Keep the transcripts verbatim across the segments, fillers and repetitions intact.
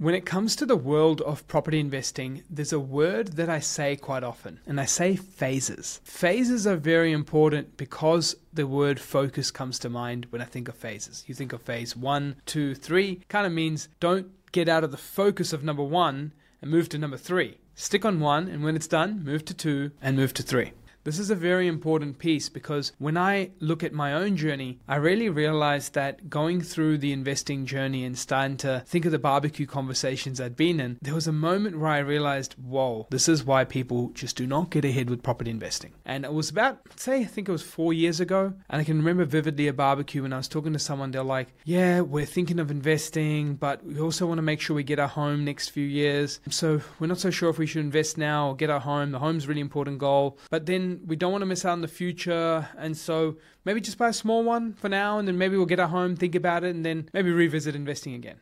When it comes to the world of property investing, there's a word that I say quite often, and I say phases. Phases are very important because the word focus comes to mind when I think of phases. You think of phase one, two, three, kind of means don't get out of the focus of number one and move to number three. Stick on one, and when it's done, move to two and move to three. This is a very important piece because when I look at my own journey, I really realized that going through the investing journey and starting to think of the barbecue conversations I'd been in, there was a moment where I realized, whoa, this is why people just do not get ahead with property investing. And it was about, say, I think it was four years ago, and I can remember vividly a barbecue when I was talking to someone, they're like, yeah, we're thinking of investing, but we also want to make sure we get our home next few years. So we're not so sure if we should invest now or get our home. The home's a really important goal. But then we don't want to miss out on the future, and so maybe just buy a small one for now, and then maybe we'll get our home, think about it, and then maybe revisit investing again.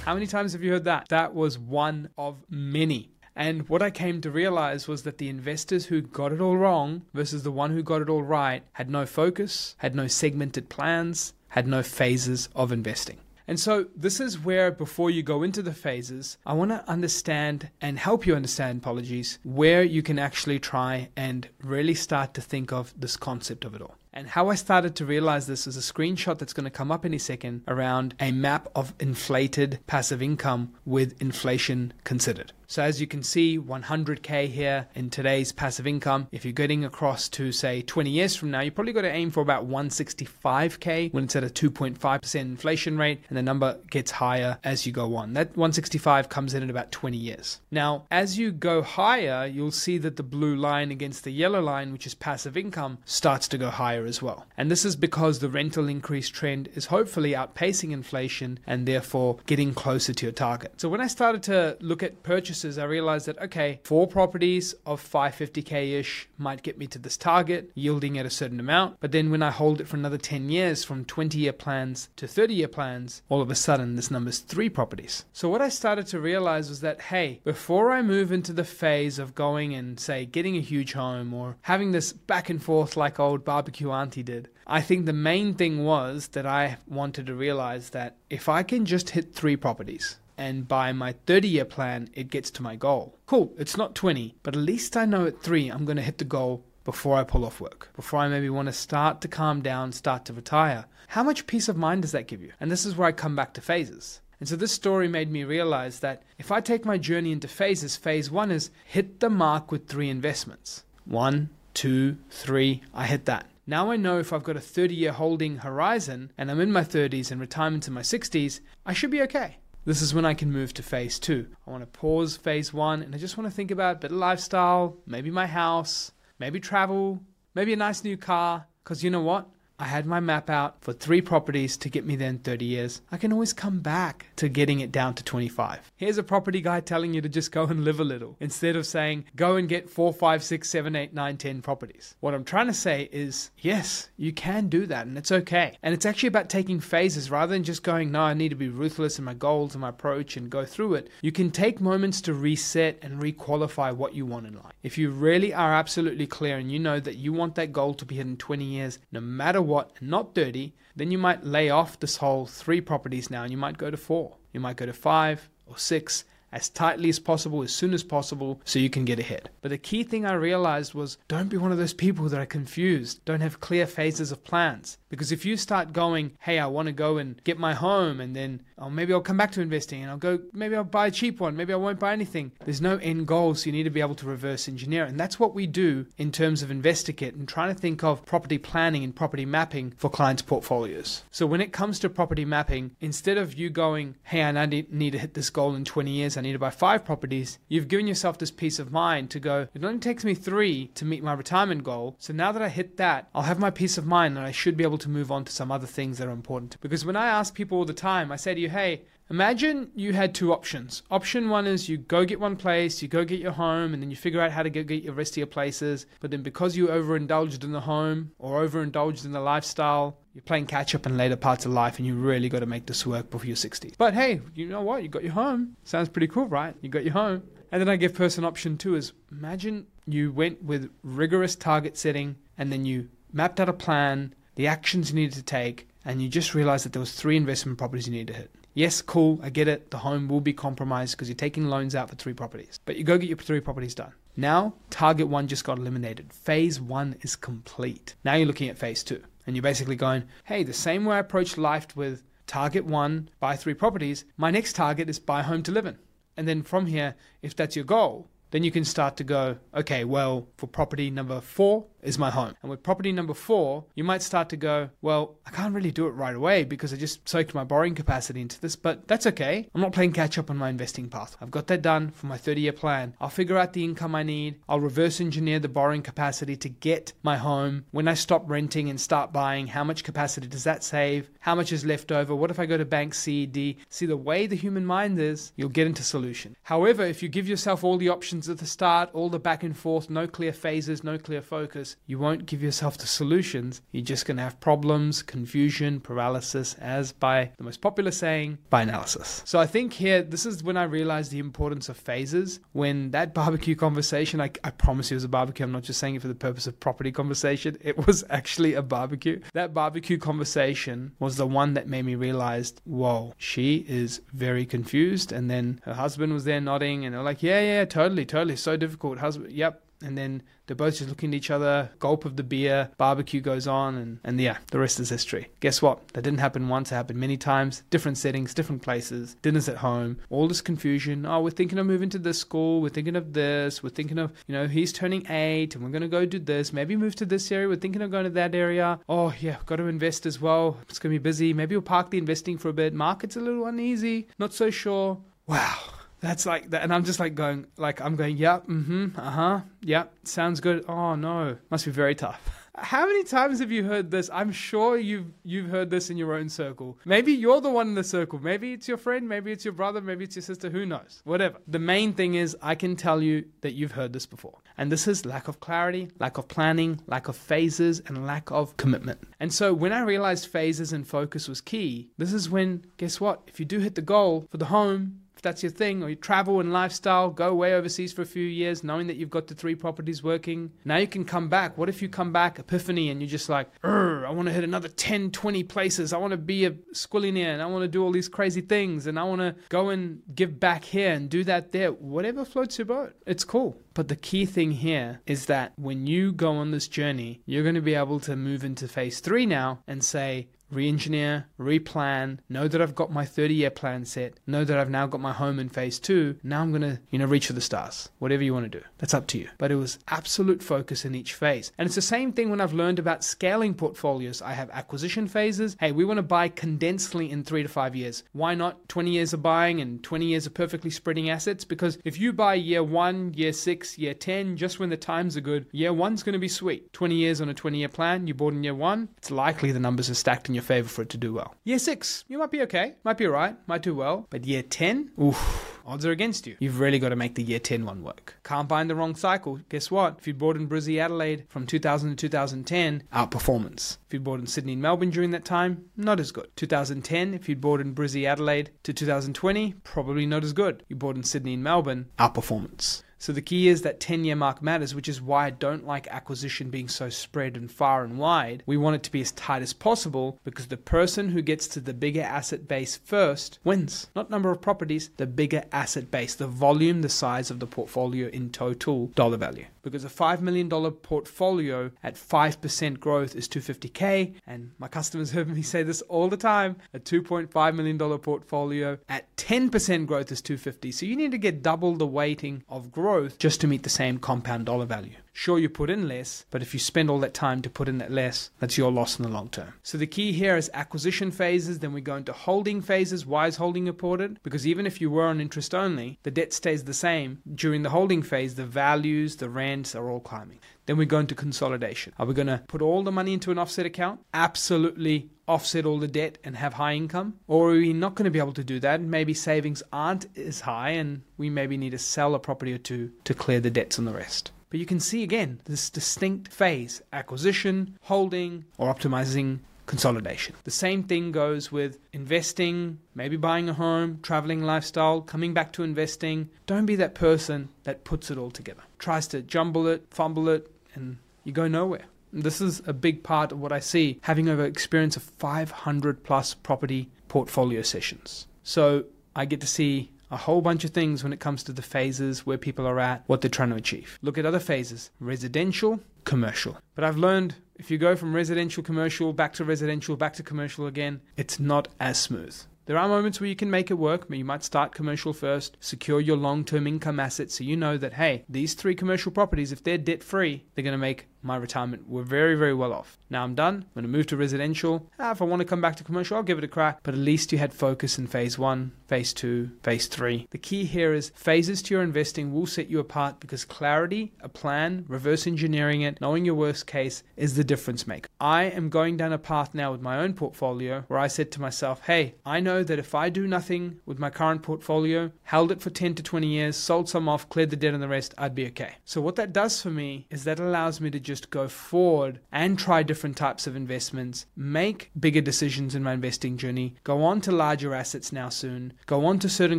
How many times have you heard that? That was one of many. And what I came to realize was that the investors who got it all wrong versus the one who got it all right had no focus, had no segmented plans, had no phases of investing. And so this is where, before you go into the phases, I want to understand and help you understand, apologies, where you can actually try and really start to think of this concept of it all. And how I started to realize this is a screenshot that's going to come up any second around a map of inflated passive income with inflation considered. So as you can see, one hundred K here in today's passive income. If you're getting across to, say, twenty years from now, you probably got to aim for about one hundred sixty-five K when it's at a two point five percent inflation rate, and the number gets higher as you go on. That one hundred sixty-five comes in at about twenty years. Now, as you go higher, you'll see that the blue line against the yellow line, which is passive income, starts to go higher as well. And this is because the rental increase trend is hopefully outpacing inflation and therefore getting closer to your target. So when I started to look at purchases, I realized that, okay, four properties of five hundred fifty K-ish might get me to this target, yielding at a certain amount. But then when I hold it for another ten years, from twenty-year plans to thirty-year plans, all of a sudden this number's three properties. So what I started to realize was that, hey, before I move into the phase of going and, say, getting a huge home or having this back and forth like old barbecue auntie did, I think the main thing was that I wanted to realize that if I can just hit three properties, and by my thirty-year plan, it gets to my goal. Cool, it's not twenty, but at least I know at three, I'm going to hit the goal before I pull off work, before I maybe want to start to calm down, start to retire. How much peace of mind does that give you? And this is where I come back to phases. And so this story made me realize that if I take my journey into phases, phase one is hit the mark with three investments. One, two, three, I hit that. Now I know if I've got a thirty-year holding horizon and I'm in my thirties and retirement in my sixties, I should be okay. This is when I can move to phase two. I want to pause phase one, and I just want to think about a bit of lifestyle, maybe my house, maybe travel, maybe a nice new car. Because you know what? I had my map out for three properties to get me there in thirty years. I can always come back to getting it down to twenty-five. Here's a property guy telling you to just go and live a little instead of saying, go and get four, five, six, seven, eight, nine, ten properties. What I'm trying to say is, yes, you can do that, and it's okay. And it's actually about taking phases rather than just going, no, I need to be ruthless in my goals and my approach and go through it. You can take moments to reset and requalify what you want in life. If you really are absolutely clear and you know that you want that goal to be hit in twenty years, no matter what, what and not thirty, then you might lay off this whole three properties now, and you might go to four, you might go to five or six as tightly as possible, as soon as possible, so you can get ahead. But the key thing I realized was, don't be one of those people that are confused, don't have clear phases of plans. Because if you start going, hey, I want to go and get my home, and then oh, maybe I'll come back to investing, and I'll go, maybe I'll buy a cheap one, maybe I won't buy anything. There's no end goal, so you need to be able to reverse engineer. And that's what we do in terms of InvestorKit and trying to think of property planning and property mapping for clients' portfolios. So when it comes to property mapping, instead of you going, hey, I need to hit this goal in twenty years, I need to buy five properties, you've given yourself this peace of mind to go, it only takes me three to meet my retirement goal. So now that I hit that, I'll have my peace of mind and I should be able to move on to some other things that are important. Because when I ask people all the time, I say to you, hey, imagine you had two options. Option one is you go get one place, you go get your home, and then you figure out how to get, get your rest of your places. But then because you overindulged in the home or overindulged in the lifestyle, you're playing catch up in later parts of life, and you really got to make this work before you're sixty. But hey, you know what? You got your home. Sounds pretty cool, right? You got your home. And then I give person option two is, imagine you went with rigorous target setting, and then you mapped out a plan, the actions you needed to take, and you just realized that there was three investment properties you needed to hit. Yes, cool, I get it. The home will be compromised because you're taking loans out for three properties. But you go get your three properties done. Now, target one just got eliminated. Phase one is complete. Now you're looking at phase two. And you're basically going, hey, the same way I approached life with target one, buy three properties, my next target is buy a home to live in. And then from here, if that's your goal, then you can start to go, okay, well, for property number four is my home. And with property number four, you might start to go, well, I can't really do it right away because I just soaked my borrowing capacity into this, but that's okay. I'm not playing catch up on my investing path. I've got that done for my thirty year plan. I'll figure out the income I need. I'll reverse engineer the borrowing capacity to get my home. When I stop renting and start buying, how much capacity does that save? How much is left over? What if I go to bank C, D? See, the way the human mind is, you'll get into solution. However, if you give yourself all the options at the start, all the back and forth, no clear phases, no clear focus, you won't give yourself the solutions. You're just going to have problems, confusion, paralysis, as by the most popular saying, by analysis. So I think here, this is when I realized the importance of phases. When that barbecue conversation, I, I promise you it was a barbecue. I'm not just saying it for the purpose of property conversation. It was actually a barbecue. That barbecue conversation was the one that made me realize, whoa, she is very confused. And then her husband was there nodding and they're like, yeah, yeah, totally, totally. So difficult. Husband, yep. And then they're both just looking at each other, gulp of the beer, barbecue goes on, and, and yeah, the rest is history. Guess what? That didn't happen once, it happened many times, different settings, different places, dinners at home, all this confusion. Oh, we're thinking of moving to this school, we're thinking of this, we're thinking of, you know, he's turning eight, and we're going to go do this, maybe move to this area, we're thinking of going to that area. Oh yeah, got to invest as well, it's going to be busy, maybe we'll park the investing for a bit, market's a little uneasy, not so sure. Wow. That's like that. And I'm just like going, like, I'm going, yep, yeah, mm-hmm, uh-huh, yep, yeah, sounds good. Oh no, must be very tough. How many times have you heard this? I'm sure you've you've heard this in your own circle. Maybe you're the one in the circle. Maybe it's your friend, maybe it's your brother, maybe it's your sister, who knows? Whatever. The main thing is I can tell you that you've heard this before. And this is lack of clarity, lack of planning, lack of phases, and lack of commitment. And so when I realized phases and focus was key, this is when, guess what? If you do hit the goal for the home, if that's your thing, or you travel and lifestyle, go away overseas for a few years, knowing that you've got the three properties working. Now you can come back. What if you come back, epiphany, and you're just like, I want to hit another ten, twenty places. I want to be a squillionaire, and I want to do all these crazy things, and I want to go and give back here and do that there. Whatever floats your boat, it's cool. But the key thing here is that when you go on this journey, you're going to be able to move into phase three now and say, re-engineer, replan, know that I've got my thirty year plan set, know that I've now got my home in phase two, now I'm going to, you know, reach for the stars, whatever you want to do, that's up to you. But it was absolute focus in each phase. And it's the same thing when I've learned about scaling portfolios. I have acquisition phases. Hey, we want to buy condensely in three to five years. Why not twenty years of buying and twenty years of perfectly spreading assets? Because if you buy year one, year six, year ten, just when the times are good, year one's going to be sweet. twenty years on a twenty year plan, you bought in year one, it's likely the numbers are stacked in your favor for it to do well. Year six, you might be okay, might be all right, might do well, but year ten, oof, odds are against you. You've really got to make the year ten one work. Can't buy in the wrong cycle. Guess what? If you bought in Brisbane, Adelaide from two thousand to two thousand ten, outperformance. If you bought in Sydney and Melbourne during that time, not as good. two thousand ten, if you'd bought in Brisbane, Adelaide to two thousand twenty, probably not as good. You bought in Sydney and Melbourne, outperformance. So the key is that ten year mark matters, which is why I don't like acquisition being so spread and far and wide. We want it to be as tight as possible because the person who gets to the bigger asset base first wins. Not number of properties, the bigger asset base, the volume, the size of the portfolio in total dollar value. Because a five million dollar portfolio at five percent growth is two hundred fifty K. And my customers heard me say this all the time. A two point five million dollar portfolio at ten percent growth is two hundred fifty. So you need to get double the weighting of growth just to meet the same compound dollar value. Sure, you put in less, but if you spend all that time to put in that less, that's your loss in the long term. So the key here is acquisition phases, then we go into holding phases. Why is holding important? Because even if you were on interest only, the debt stays the same. During the holding phase, the values, the rents are all climbing. Then we go into consolidation. Are we going to put all the money into an offset account? Absolutely offset all the debt and have high income? Or are we not going to be able to do that? Maybe savings aren't as high and we maybe need to sell a property or two to clear the debts on the rest. But you can see again, this distinct phase, acquisition, holding, or optimizing consolidation. The same thing goes with investing, maybe buying a home, traveling lifestyle, coming back to investing. Don't be that person that puts it all together. tries to jumble it, fumble it, and you go nowhere. This is a big part of what I see having over experience of five hundred plus property portfolio sessions. So I get to see a whole bunch of things when it comes to the phases, where people are at, what they're trying to achieve. Look at other phases, residential, commercial. But I've learned if you go from residential, commercial, back to residential, back to commercial again, it's not as smooth. There are moments where you can make it work, but you might start commercial first, secure your long-term income assets so you know that, hey, these three commercial properties, if they're debt-free, they're going to make my retirement. We're very, very well off. Now I'm done. I'm going to move to residential. Ah, if I want to come back to commercial, I'll give it a crack. But at least you had focus in phase one, phase two, phase three. The key here is phases to your investing will set you apart because clarity, a plan, reverse engineering it, knowing your worst case is the difference maker. I am going down a path now with my own portfolio where I said to myself, hey, I know that if I do nothing with my current portfolio, held it for ten to twenty years, sold some off, cleared the debt and the rest, I'd be okay. So what that does for me is that allows me to just just go forward and try different types of investments, make bigger decisions in my investing journey, go on to larger assets now soon, go on to certain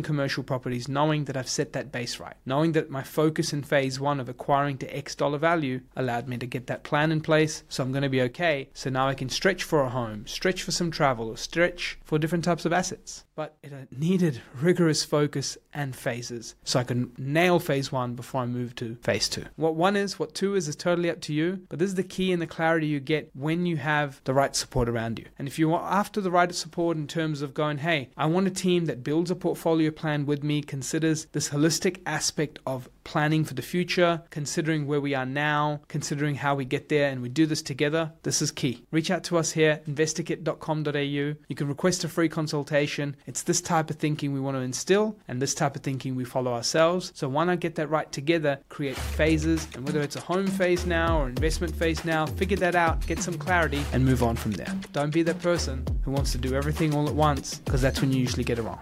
commercial properties, knowing that I've set that base right, knowing that my focus in phase one of acquiring to X dollar value allowed me to get that plan in place, so I'm going to be okay. So now I can stretch for a home, stretch for some travel, or stretch for different types of assets. But it needed rigorous focus and phases so I can nail phase one before I move to phase two. What one is, what two is, is totally up to you, but this is the key and the clarity you get when you have the right support around you. And if you are after the right support in terms of going, hey, I want a team that builds a portfolio plan with me, considers this holistic aspect of planning for the future, considering where we are now, considering how we get there, and we do this together, this is key. Reach out to us here, investigate dot com dot A U. You can request a free consultation. It's this type of thinking we want to instill and this type of thinking we follow ourselves. So why not get that right together, create phases, and whether it's a home phase now or investment phase now, figure that out, get some clarity and move on from there. Don't be that person who wants to do everything all at once because that's when you usually get it wrong.